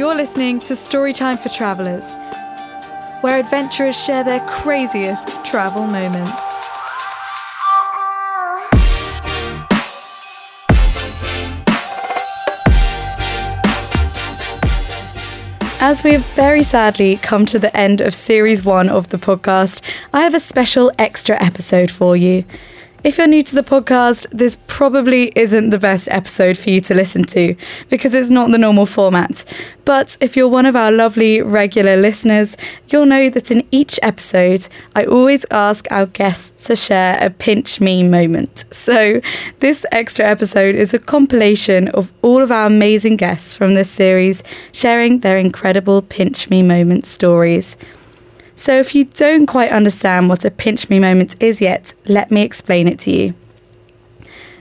You're listening to Storytime for Travelers, where adventurers share their craziest travel moments. As we have very sadly come to the end of Series 1 of the podcast, I have a special extra episode for you. If you're new to the podcast, this probably isn't the best episode for you to listen to, because it's not the normal format. But if you're one of our lovely regular listeners, you'll know that in each episode, I always ask our guests to share a pinch me moment. So this extra episode is a compilation of all of our amazing guests from this series, sharing their incredible pinch me moment stories. So if you don't quite understand what a pinch me moment is yet, let me explain it to you.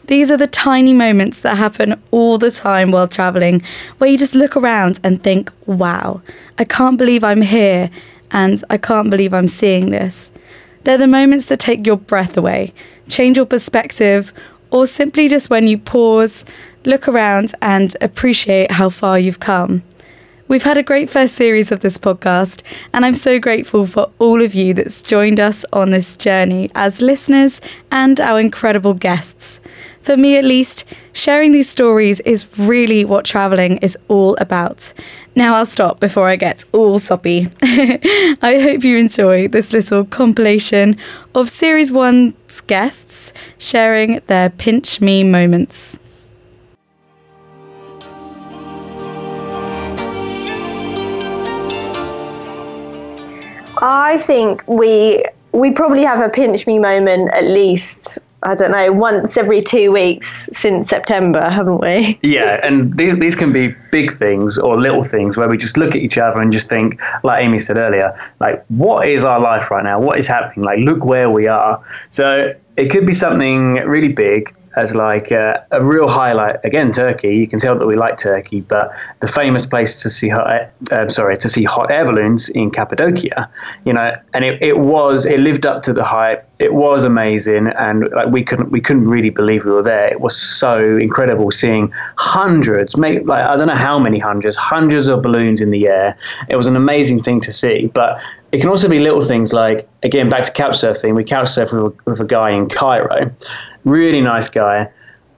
These are the tiny moments that happen all the time while travelling, where you just look around and think, wow, I can't believe I'm here and I can't believe I'm seeing this. They're the moments that take your breath away, change your perspective, or simply just when you pause, look around and appreciate how far you've come. We've had a great first series of this podcast, and I'm so grateful for all of you that's joined us on this journey as listeners and our incredible guests. For me at least, sharing these stories is really what travelling is all about. Now I'll stop before I get all soppy. I hope you enjoy this little compilation of Series 1's guests sharing their pinch me moments. I think we probably have a pinch me moment at least, I don't know, once every 2 weeks since September, haven't we? Yeah, and these can be big things or little things where we just look at each other and just think, like Amy said earlier, like, what is our life right now? What is happening? Like, look where we are. So it could be something really big, as like a real highlight. Again, Turkey, you can tell that we like Turkey, but the famous place to see hot air balloons in Cappadocia, you know, and it lived up to the hype. It was amazing, and like we couldn't really believe we were there. It was so incredible seeing hundreds of balloons in the air. It was an amazing thing to see, but it can also be little things like, again, back to couch surfing. We couch surfed with a guy in Cairo, really nice guy,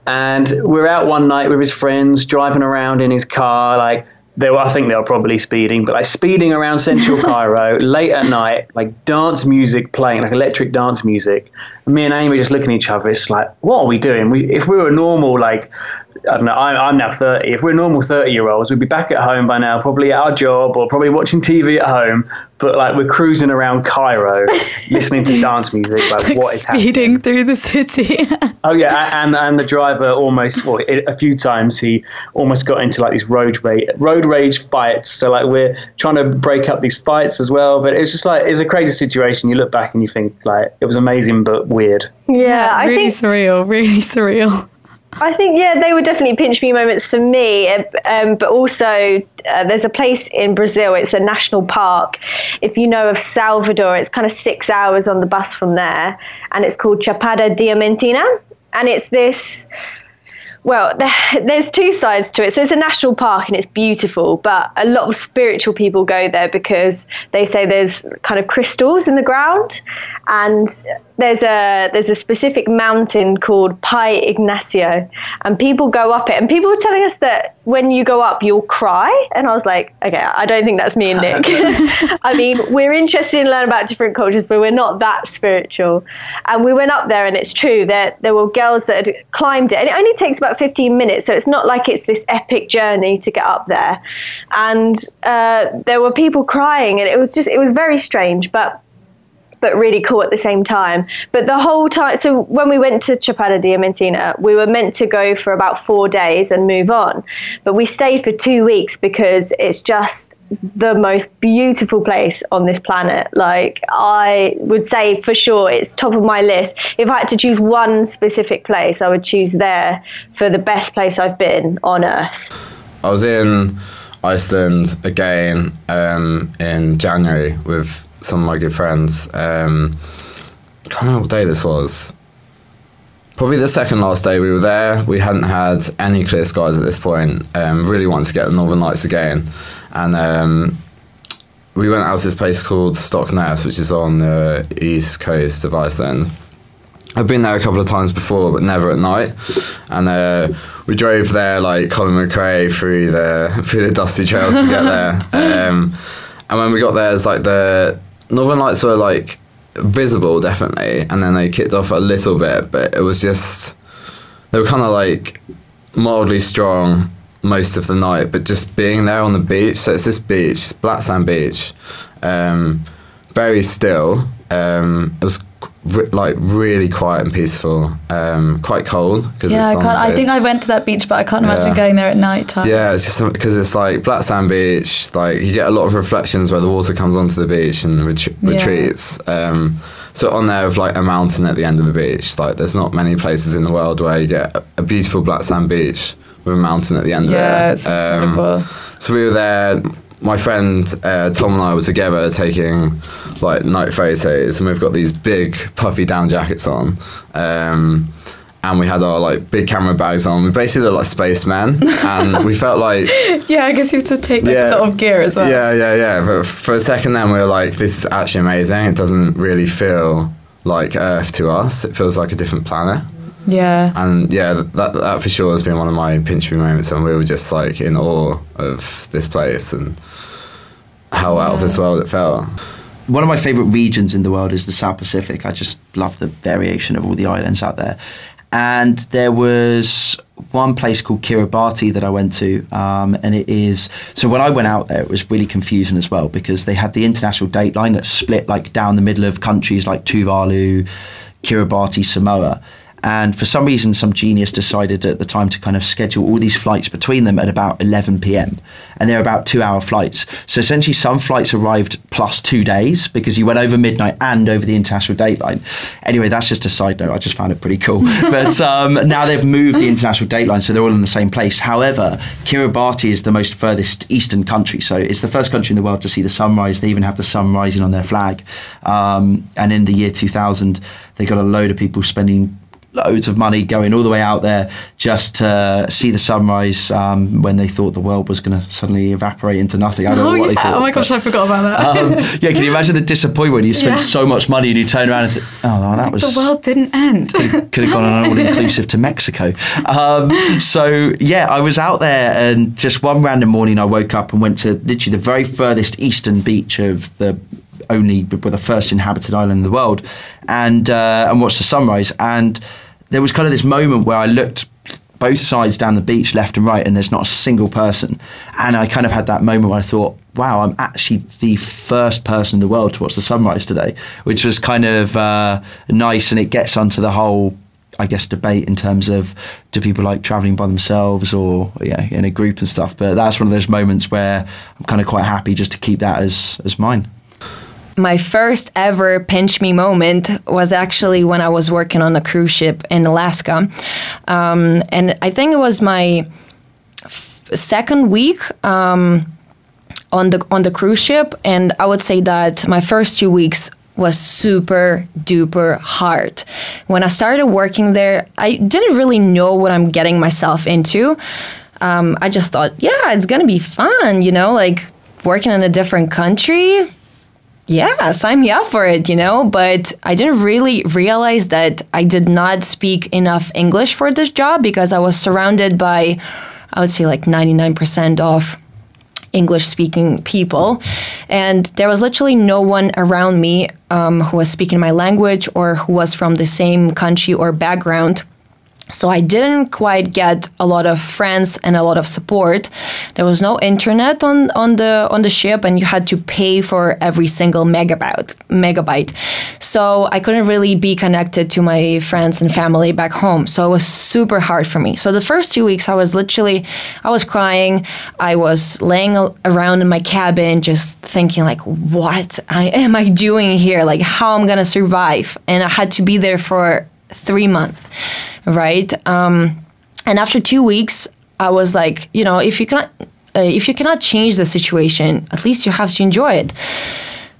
and we're out one night with his friends, driving around in his car, like, I think they were probably speeding, but like speeding around central Cairo late at night, like dance music playing, like electric dance music. And me and Amy just looking at each other. It's just like, what are we doing? If we were normal, like, I don't know, I'm now 30. If we're normal 30-year-olds, we'd be back at home by now, probably at our job or probably watching TV at home. But like we're cruising around Cairo, listening to dance music. Like what is happening? Speeding through the city. Oh yeah, and the driver a few times he almost got into like these road rage fights. So like we're trying to break up these fights as well, but it's just like it's a crazy situation. You look back and you think like it was amazing but weird. Yeah, really surreal. I think, yeah, they were definitely pinch me moments for me, but also there's a place in Brazil, it's a national park. If you know of Salvador, it's kind of 6 hours on the bus from there, and it's called Chapada Diamantina, and it's this... Well, there's two sides to it. So it's a national park and it's beautiful, but a lot of spiritual people go there because they say there's kind of crystals in the ground, and there's a specific mountain called Pai Ignacio, and people go up it, and people were telling us that when you go up, you'll cry. And I was like, okay, I don't think that's me and Nick. I mean, we're interested in learning about different cultures, but we're not that spiritual. And we went up there, and it's true that there were girls that had climbed it, and it only takes about 15 minutes, so it's not like it's this epic journey to get up there, and there were people crying, and it was very strange but really cool at the same time. But the whole time, so when we went to Chapada Diamantina, we were meant to go for about 4 days and move on, but we stayed for 2 weeks because it's just the most beautiful place on this planet. Like, I would say for sure it's top of my list. If I had to choose one specific place, I would choose there for the best place I've been on Earth. I was in Iceland again in January with some of my good friends. I can't remember what day this was. Probably the second last day we were there. We hadn't had any clear skies at this point. Really wanted to get the Northern Lights again. And we went out to this place called Stockness, which is on the east coast of Iceland. I've been there a couple of times before, but never at night. And we drove there like Colin McRae through the dusty trails to get there. And when we got there, it's like the northern lights were like visible, definitely, and then they kicked off a little bit, but it was just they were kind of like mildly strong most of the night. But just being there on the beach, so it's this beach, black sand beach, very still. It was really quiet and peaceful, quite cold because it's on the coast. I think I went to that beach, but I can't imagine going there at night time. Yeah, it's just because it's like black sand beach, like you get a lot of reflections where the water comes onto the beach and retreats. So on there with like a mountain at the end of the beach, like there's not many places in the world where you get a beautiful black sand beach with a mountain at the end of it. Yeah, it's incredible. So we were there. My friend Tom and I were together taking like night photos, and we've got these big puffy down jackets on, and we had our like big camera bags on. We basically looked like spacemen, and we felt like I guess you have to take a lot of gear as well. Yeah. But for a second, then we were like, "This is actually amazing. It doesn't really feel like Earth to us. It feels like a different planet." Yeah. And that for sure has been one of my pinch me moments when we were just like in awe of this place and how out of this world it felt. One of my favourite regions in the world is the South Pacific. I just love the variation of all the islands out there. And there was one place called Kiribati that I went to, and it is, so when I went out there, it was really confusing as well because they had the international date line that split like down the middle of countries like Tuvalu, Kiribati, Samoa. And for some reason, some genius decided at the time to kind of schedule all these flights between them at about 11 p.m. And they're about 2-hour flights. So essentially some flights arrived plus 2 days because you went over midnight and over the international date line. Anyway, that's just a side note. I just found it pretty cool. But now they've moved the international date line, so they're all in the same place. However, Kiribati is the most furthest eastern country. So it's the first country in the world to see the sunrise. They even have the sun rising on their flag. And in the year 2000, they got a load of people spending loads of money going all the way out there just to see the sunrise when they thought the world was going to suddenly evaporate into nothing. I don't know what they thought. Oh my gosh, I forgot about that. Yeah, can you imagine the disappointment? You spend so much money and you turn around and think, that was... The world didn't end. Could have gone on all-inclusive to Mexico. I was out there and just one random morning I woke up and went to literally the very furthest eastern beach of the first inhabited island in the world and watched the sunrise. And there was kind of this moment where I looked both sides down the beach, left and right, and there's not a single person. And I kind of had that moment where I thought, wow, I'm actually the first person in the world to watch the sunrise today, which was kind of nice. And it gets onto the whole, I guess, debate in terms of do people like traveling by themselves or in a group and stuff. But that's one of those moments where I'm kind of quite happy just to keep that as mine. My first ever pinch me moment was actually when I was working on a cruise ship in Alaska. And I think it was my second week on the cruise ship. And I would say that my first 2 weeks was super duper hard. When I started working there, I didn't really know what I'm getting myself into. I just thought, it's going to be fun, like working in a different country. Yeah, sign me up for it, but I didn't really realize that I did not speak enough English for this job because I was surrounded by, I would say like 99% of English speaking people. And there was literally no one around me who was speaking my language or who was from the same country or background. So I didn't quite get a lot of friends and a lot of support. There was no internet on the ship, and you had to pay for every single megabyte. So I couldn't really be connected to my friends and family back home. So it was super hard for me. So the first 2 weeks, I was crying. I was laying around in my cabin, just thinking like, what am I doing here? Like, how I'm gonna survive? And I had to be there for 3 months. Right. And after 2 weeks, I was like, if you cannot change the situation, at least you have to enjoy it.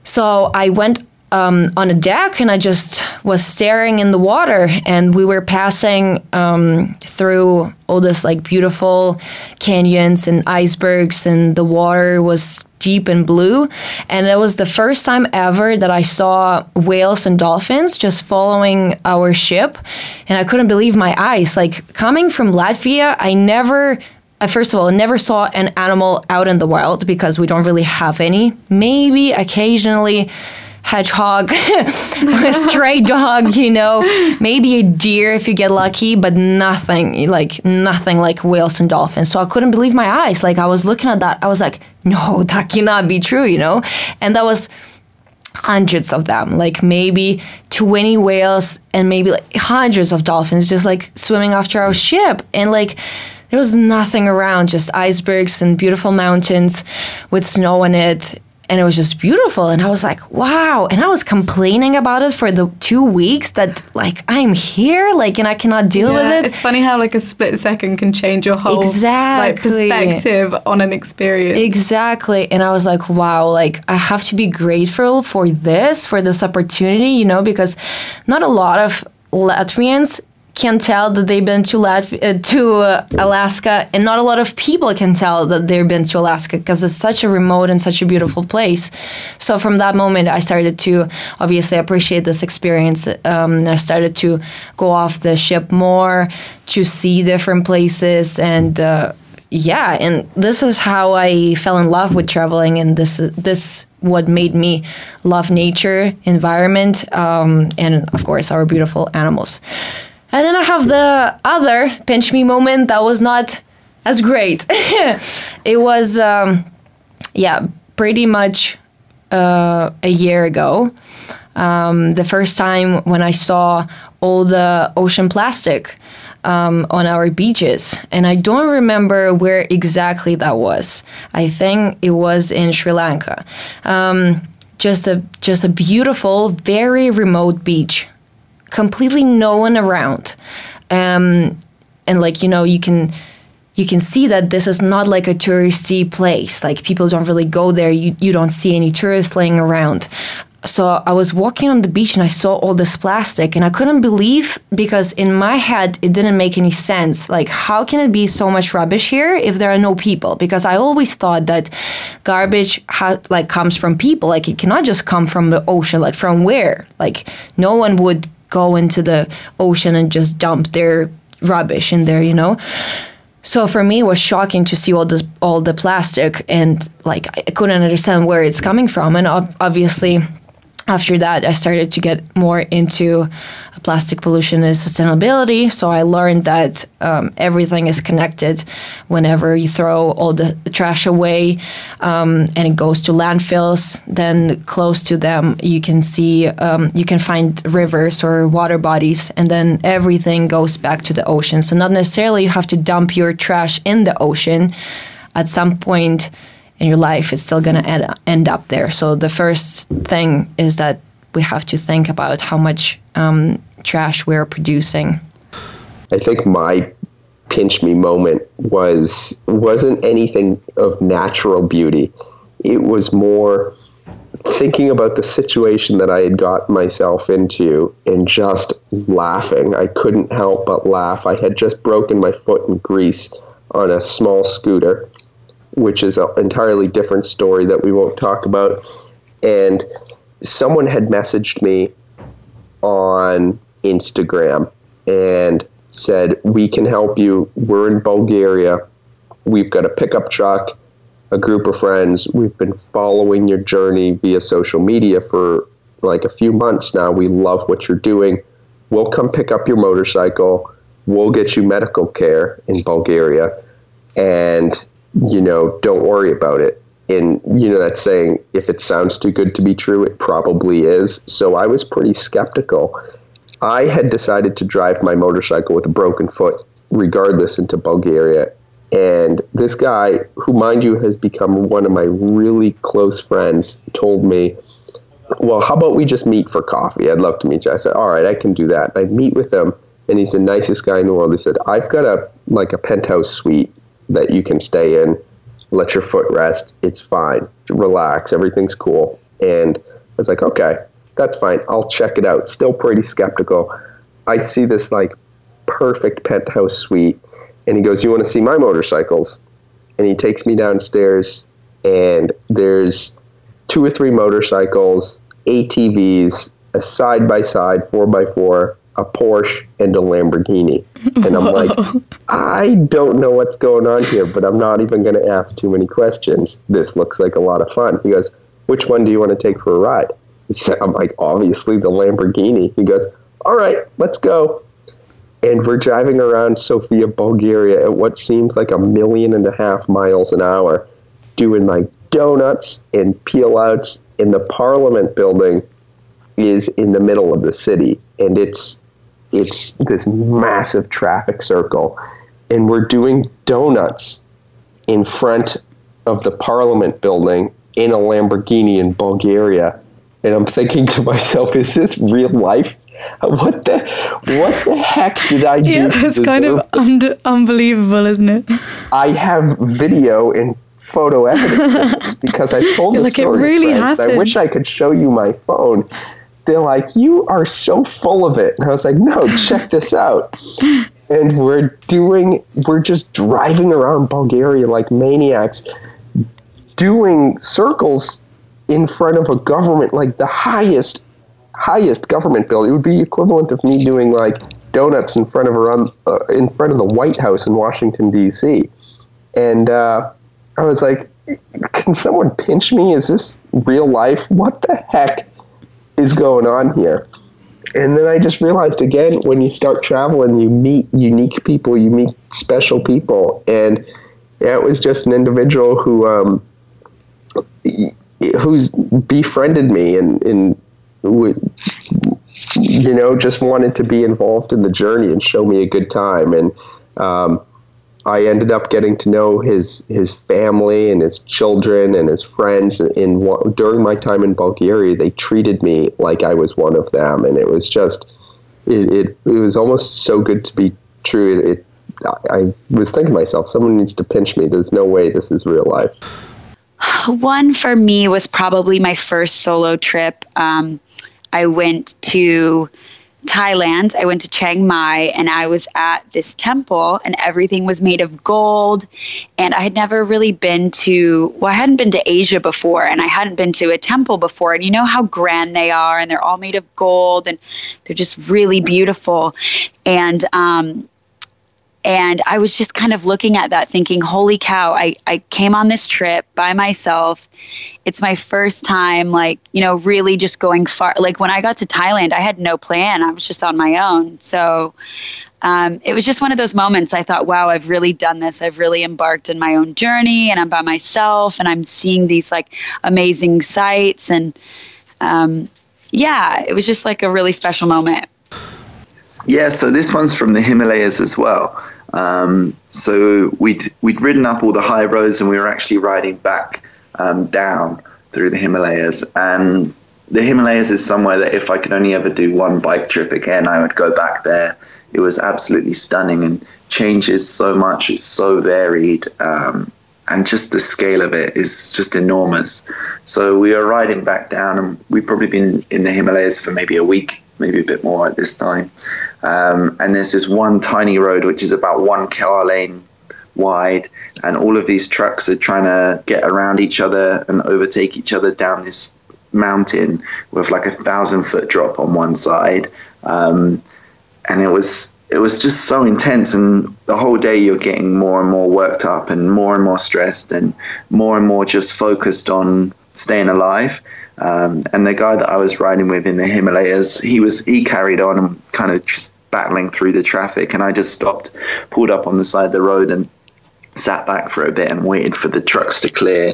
So I went on a deck, and I just was staring in the water, and we were passing through all this like beautiful canyons and icebergs, and the water was deep and blue, and it was the first time ever that I saw whales and dolphins just following our ship, and I couldn't believe my eyes. Like, coming from Latvia, I first of all never saw an animal out in the wild because we don't really have any. Maybe occasionally hedgehog, a stray dog, you know, maybe a deer if you get lucky, but nothing like whales and dolphins. So I couldn't believe my eyes. Like, I was looking at that, I was like, no, that cannot be true, you know. And that was hundreds of them, like maybe 20 whales and maybe like hundreds of dolphins just like swimming after our ship, and like there was nothing around, just icebergs and beautiful mountains with snow in it. And it was just beautiful. And I was like, wow. And I was complaining about it for the 2 weeks that, like, I'm here, like, and I cannot deal with it. It's funny how, like, a split second can change your whole like, perspective on an experience. Exactly. And I was like, wow, like, I have to be grateful for this opportunity, you know, because not a lot of Latvians can tell that they've been to Alaska, and not a lot of people can tell that they've been to Alaska because it's such a remote and such a beautiful place. So from that moment, I started to obviously appreciate this experience. I started to go off the ship more, to see different places, and and this is how I fell in love with traveling, and this what made me love nature, environment, and of course our beautiful animals. And then I have the other pinch me moment that was not as great. It was, pretty much a year ago. The first time when I saw all the ocean plastic on our beaches. And I don't remember where exactly that was. I think it was in Sri Lanka. Just a beautiful, very remote beach. Completely no one around, and like, you know, you can see that this is not like a touristy place, like people don't really go there, you don't see any tourists laying around. So I was walking on the beach and I saw all this plastic, and I couldn't believe, because in my head it didn't make any sense, like how can it be so much rubbish here if there are no people? Because I always thought that garbage comes from people, like it cannot just come from the ocean. Like, from where? Like, no one would go into the ocean and just dump their rubbish in there, you know? So for me, it was shocking to see all the plastic, and like I couldn't understand where it's coming from. And obviously, after that, I started to get more into plastic pollution and sustainability. So I learned that everything is connected. Whenever you throw all the trash away and it goes to landfills, then close to them you can find rivers or water bodies, and then everything goes back to the ocean. So not necessarily you have to dump your trash in the ocean. At some point in your life, it's still going to end up there. So the first thing is that we have to think about how much trash we're producing. I think my pinch me moment wasn't anything of natural beauty. It was more thinking about the situation that I had got myself into and just laughing. I couldn't help but laugh. I had just broken my foot in Greece on a small scooter, which is an entirely different story that we won't talk about. And someone had messaged me on Instagram and said, "We can help you. We're in Bulgaria. We've got a pickup truck, a group of friends. We've been following your journey via social media for like a few months now. We love what you're doing. We'll come pick up your motorcycle. We'll get you medical care in Bulgaria. And, you know, don't worry about it." And, you know, that saying, if it sounds too good to be true, it probably is. So I was pretty skeptical. I had decided to drive my motorcycle with a broken foot, regardless, into Bulgaria. And this guy, who, mind you, has become one of my really close friends, told me, "Well, how about we just meet for coffee? I'd love to meet you." I said, "All right, I can do that." I meet with him, and he's the nicest guy in the world. He said, "I've got a penthouse suite that you can stay in. Let your foot rest. It's fine. Relax. Everything's cool." And I was like, okay. that's fine. I'll check it out. Still pretty skeptical. I see this like perfect penthouse suite, and he goes, "You want to see my motorcycles?" And he takes me downstairs, and there's 2 or 3 motorcycles, ATVs, a side-by-side 4x4, a Porsche, and a Lamborghini. And I'm like, I don't know what's going on here, but I'm not even going to ask too many questions. This looks like a lot of fun. He goes, "Which one do you want to take for a ride?" So I'm like, obviously the Lamborghini. He goes, "All right, let's go." And we're driving around Sofia, Bulgaria at what seems like 1.5 million miles an hour, doing my donuts and peel outs. And the Parliament building is in the middle of the city. And it's this massive traffic circle. And we're doing donuts in front of the Parliament building in a Lamborghini in Bulgaria. And I'm thinking to myself, is this real life? What the heck did I do? Yeah, that's kind of unbelievable, isn't it? I have video and photo evidence of this because I told the story. It really happened. I wish I could show you my phone. They're like, "You are so full of it." And I was like, "No, check this out." And we're just driving around Bulgaria like maniacs, doing circles in front of a government, like the highest government building. It would be equivalent of me doing like donuts in front of the White House in Washington, D.C. And I was like, "Can someone pinch me? Is this real life? What the heck is going on here?" And then I just realized again, when you start traveling, you meet unique people, you meet special people. And it was just an individual who's befriended me and you know, just wanted to be involved in the journey and show me a good time. And I ended up getting to know his family and his children and his friends. And during my time in Bulgaria, they treated me like I was one of them. And it was just, it was almost so good to be true. I was thinking to myself, someone needs to pinch me. There's no way this is real life. One for me was probably my first solo trip. I went to Thailand. I went to Chiang Mai, and I was at this temple, and everything was made of gold. And I had never really I hadn't been to Asia before, and I hadn't been to a temple before. And you know how grand they are, and they're all made of gold, and they're just really beautiful. And I was just kind of looking at that thinking, holy cow, I came on this trip by myself. It's my first time, like, you know, really just going far. Like when I got to Thailand, I had no plan. I was just on my own. So it was just one of those moments I thought, wow, I've really done this. I've really embarked on my own journey, and I'm by myself, and I'm seeing these like amazing sights. And yeah, it was just like a really special moment. Yeah, so this one's from the Himalayas as well. So we'd ridden up all the high roads, and we were actually riding back down through the Himalayas. And the Himalayas is somewhere that if I could only ever do one bike trip again, I would go back there. It was absolutely stunning and changes so much. It's so varied. And just the scale of it is just enormous. So we were riding back down, and we've probably been in the Himalayas for maybe a week, maybe a bit more at this time. And there's this one tiny road, which is about 1 car lane wide. And all of these trucks are trying to get around each other and overtake each other down this mountain with like 1,000-foot drop on one side. And it was just so intense. And the whole day you're getting more and more worked up and more stressed and more just focused on staying alive. And the guy that I was riding with in the Himalayas, he carried on and kind of just battling through the traffic. And I just stopped, pulled up on the side of the road and sat back for a bit and waited for the trucks to clear.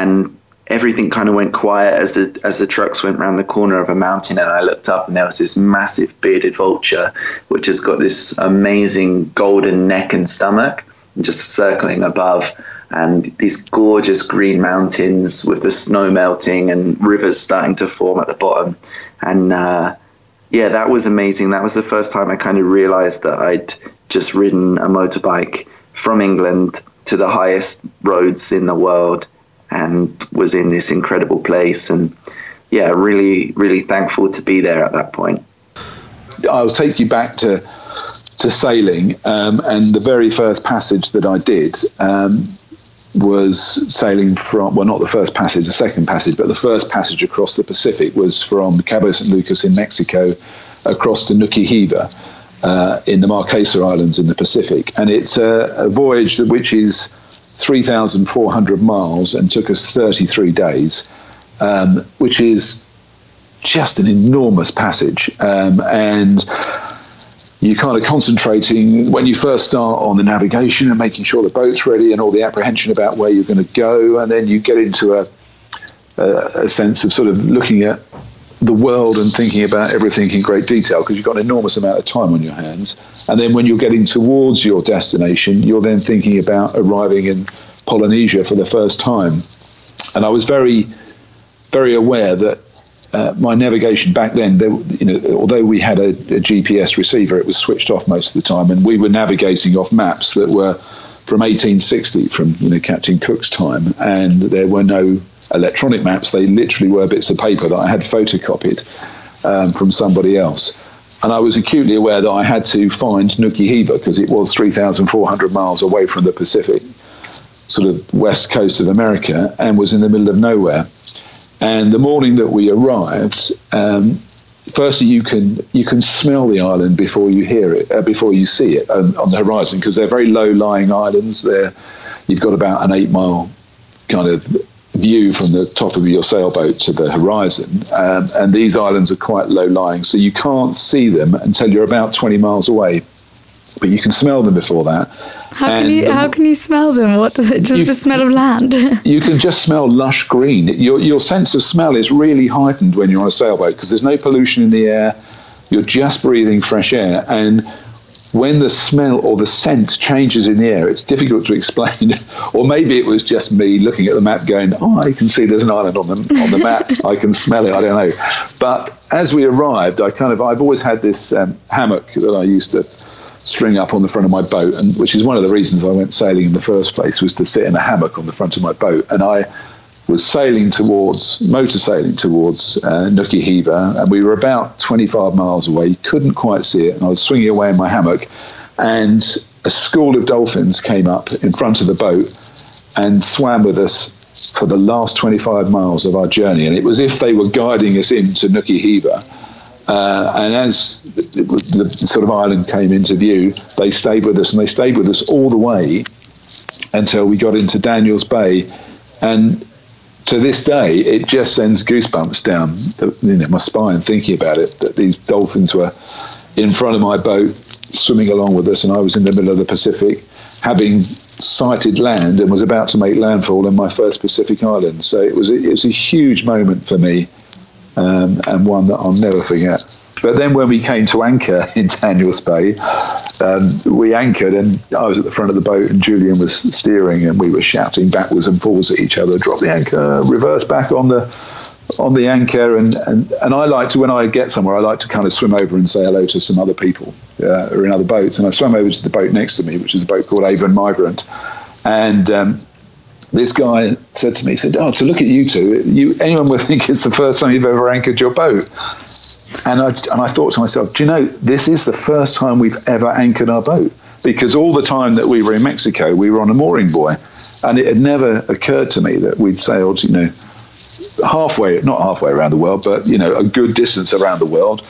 And everything kind of went quiet as the trucks went round the corner of a mountain. And I looked up, and there was this massive bearded vulture, which has got this amazing golden neck and stomach, just circling above. And these gorgeous green mountains with the snow melting and rivers starting to form at the bottom. And yeah, that was amazing. That was the first time I kind of realized that I'd just ridden a motorbike from England to the highest roads in the world and was in this incredible place. And yeah, really, really thankful to be there at that point. I'll take you back to sailing, and the very first passage that I did was sailing from, well, not the first passage, the second passage, but the first passage across the Pacific was from Cabo San Lucas in Mexico across to Nukuhiva in the Marquesas Islands in the Pacific. And it's a voyage which is 3,400 miles and took us 33 days, which is just an enormous passage. And you're kind of concentrating when you first start on the navigation and making sure the boat's ready and all the apprehension about where you're going to go. And then you get into a sense of sort of looking at the world and thinking about everything in great detail, because you've got an enormous amount of time on your hands. And then when you're getting towards your destination, you're then thinking about arriving in Polynesia for the first time. And I was very, very aware that my navigation back then, although we had a GPS receiver, it was switched off most of the time, and we were navigating off maps that were from 1860, from Captain Cook's time, and there were no electronic maps. They literally were bits of paper that I had photocopied from somebody else. And I was acutely aware that I had to find Nukuhiva, because it was 3,400 miles away from the Pacific, sort of west coast of America, and was in the middle of nowhere. And the morning that we arrived, firstly, you can smell the island before you hear it, before you see it on the horizon, because they're very low-lying islands. You've got about an 8-mile kind of view from the top of your sailboat to the horizon, and these islands are quite low-lying, so you can't see them until you're about 20 miles away. But you can smell them before that. How can you smell them? What does it? Just the smell of land. You can just smell lush green. Your sense of smell is really heightened when you're on a sailboat, because there's no pollution in the air. You're just breathing fresh air, and when the smell or the scent changes in the air, it's difficult to explain. Or maybe it was just me looking at the map, going, "Oh, I can see there's an island on the map. I can smell it. I don't know." But as we arrived, I've always had this hammock that I used to string up on the front of my boat, and which is one of the reasons I went sailing in the first place, was to sit in a hammock on the front of my boat. And I was motor sailing towards Nukuhiva, and we were about 25 miles away. You couldn't quite see it, and I was swinging away in my hammock, and a school of dolphins came up in front of the boat and swam with us for the last 25 miles of our journey, and it was as if they were guiding us into Nukuhiva. And as the sort of island came into view, they stayed with us, and they stayed with us all the way until we got into Daniels Bay. And to this day, it just sends goosebumps down my spine thinking about it, that these dolphins were in front of my boat, swimming along with us, and I was in the middle of the Pacific, having sighted land and was about to make landfall on my first Pacific island. So it was a huge moment for me. And one that I'll never forget. But then when we came to anchor in Daniels Bay, we anchored, and I was at the front of the boat, and Julian was steering, and we were shouting backwards and forwards at each other, drop the anchor, reverse back on the anchor. And I like to, when I get somewhere, I like to kind of swim over and say hello to some other people who are in other boats. And I swam over to the boat next to me, which is a boat called Avon Migrant. And this guy said to me, to look at you two, anyone would think it's the first time you've ever anchored your boat. And I thought to myself, do you know, this is the first time we've ever anchored our boat, because all the time that we were in Mexico, we were on a mooring buoy, and it had never occurred to me that we'd sailed, not halfway around the world, but, a good distance around the world,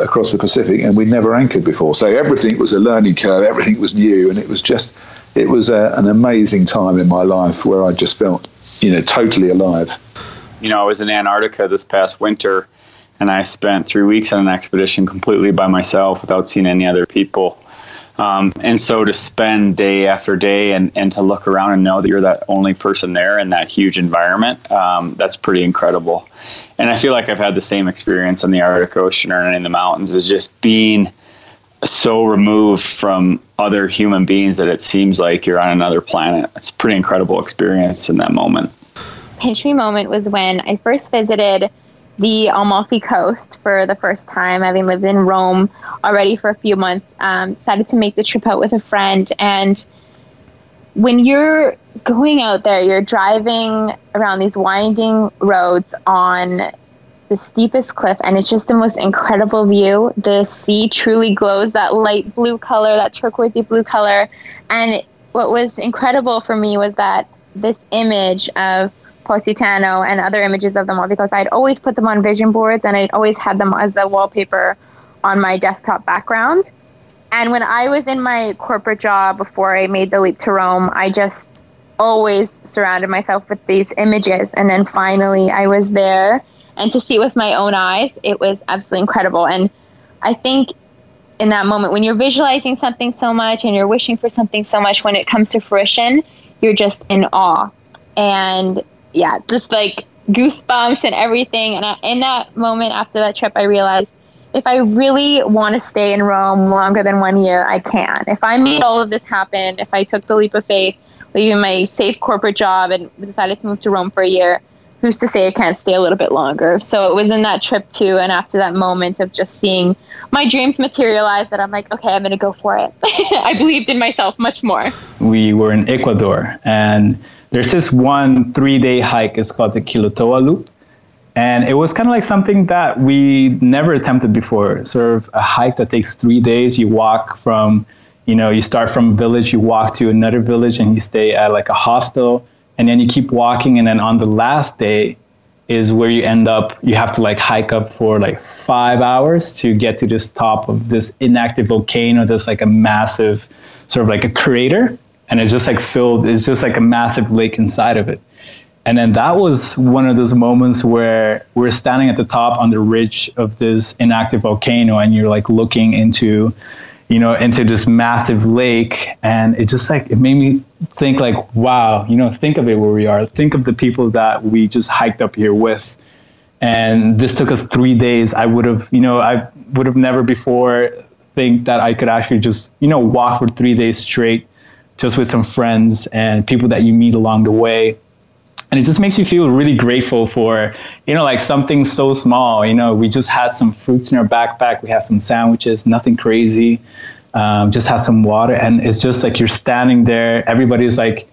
across the Pacific, and we'd never anchored before. So everything was a learning curve, everything was new, and it was an amazing time in my life where I just felt, totally alive. I was in Antarctica this past winter, and I spent 3 weeks on an expedition completely by myself without seeing any other people. And so to spend day after day and to look around and know that you're that only person there in that huge environment, that's pretty incredible. And I feel like I've had the same experience on the Arctic Ocean or in the mountains, is just being so removed from other human beings that it seems like you're on another planet. It's a pretty incredible experience in that moment. Pinch me moment was when I first visited the Amalfi Coast for the first time, having lived in Rome already for a few months. Decided to make the trip out with a friend, and when you're going out there, you're driving around these winding roads on the steepest cliff, and it's just the most incredible view. The sea truly glows that light blue color, that turquoisey blue color. And what was incredible for me was that this image of Positano and other images of the Amalfi Coast, I'd always put them on vision boards, and I'd always had them as the wallpaper on my desktop background. And when I was in my corporate job before I made the leap to Rome, I just always surrounded myself with these images. And then finally I was there, and to see it with my own eyes, it was absolutely incredible. And I think in that moment, when you're visualizing something so much and you're wishing for something so much, when it comes to fruition, you're just in awe. And yeah, just like goosebumps and everything. And in that moment after that trip, I realized, if I really want to stay in Rome longer than 1 year, I can. If I made all of this happen, if I took the leap of faith, leaving my safe corporate job and decided to move to Rome for a year, who's to say I can't stay a little bit longer? So it was in that trip too, and after that moment of just seeing my dreams materialize, that I'm like, okay, I'm going to go for it. I believed in myself much more. We were in Ecuador, and there's this one 3-day hike. It's called the Quilotoa Loop. And it was kind of like something that we never attempted before, sort of a hike that takes 3 days. You walk from, you know, you start from a village, you walk to another village, and you stay at like a hostel, and then you keep walking. And then on the last day is where you end up, you have to like hike up for like 5 hours to get to this top of this inactive volcano that's like a massive, sort of like a crater. And it's just like filled, it's just like a massive lake inside of it. And then that was one of those moments where we're standing at the top on the ridge of this inactive volcano, and you're like looking into, you know, into this massive lake. And it just like, it made me think like, wow, you know, think of it where we are. Think of the people that we just hiked up here with. And this took us 3 days. I would have never before think that I could actually just, you know, walk for 3 days straight just with some friends and people that you meet along the way. And it just makes you feel really grateful for, you know, like something so small. You know, we just had some fruits in our backpack. We had some sandwiches, nothing crazy. Just had some water. And it's just like you're standing there. Everybody's like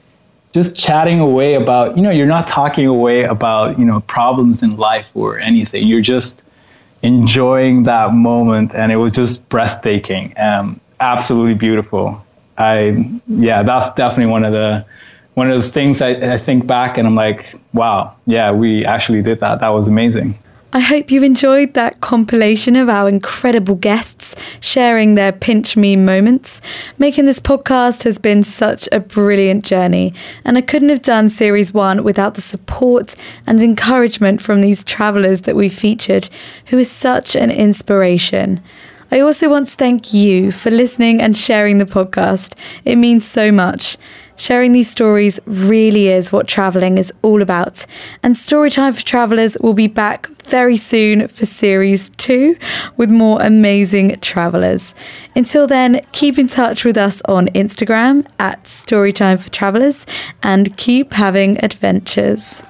just chatting away about, you know, you're not talking away about, you know, problems in life or anything. You're just enjoying that moment. And it was just breathtaking. Absolutely beautiful. That's definitely one of the things I think back and I'm like, wow, yeah, we actually did that. That was amazing. I hope you enjoyed that compilation of our incredible guests sharing their pinch me moments. Making this podcast has been such a brilliant journey, and I couldn't have done Series 1 without the support and encouragement from these travellers that we featured, who is such an inspiration. I also want to thank you for listening and sharing the podcast. It means so much. Sharing these stories really is what travelling is all about. And Storytime for Travellers will be back very soon for Series 2 with more amazing travellers. Until then, keep in touch with us on Instagram @Storytime for Travellers and keep having adventures.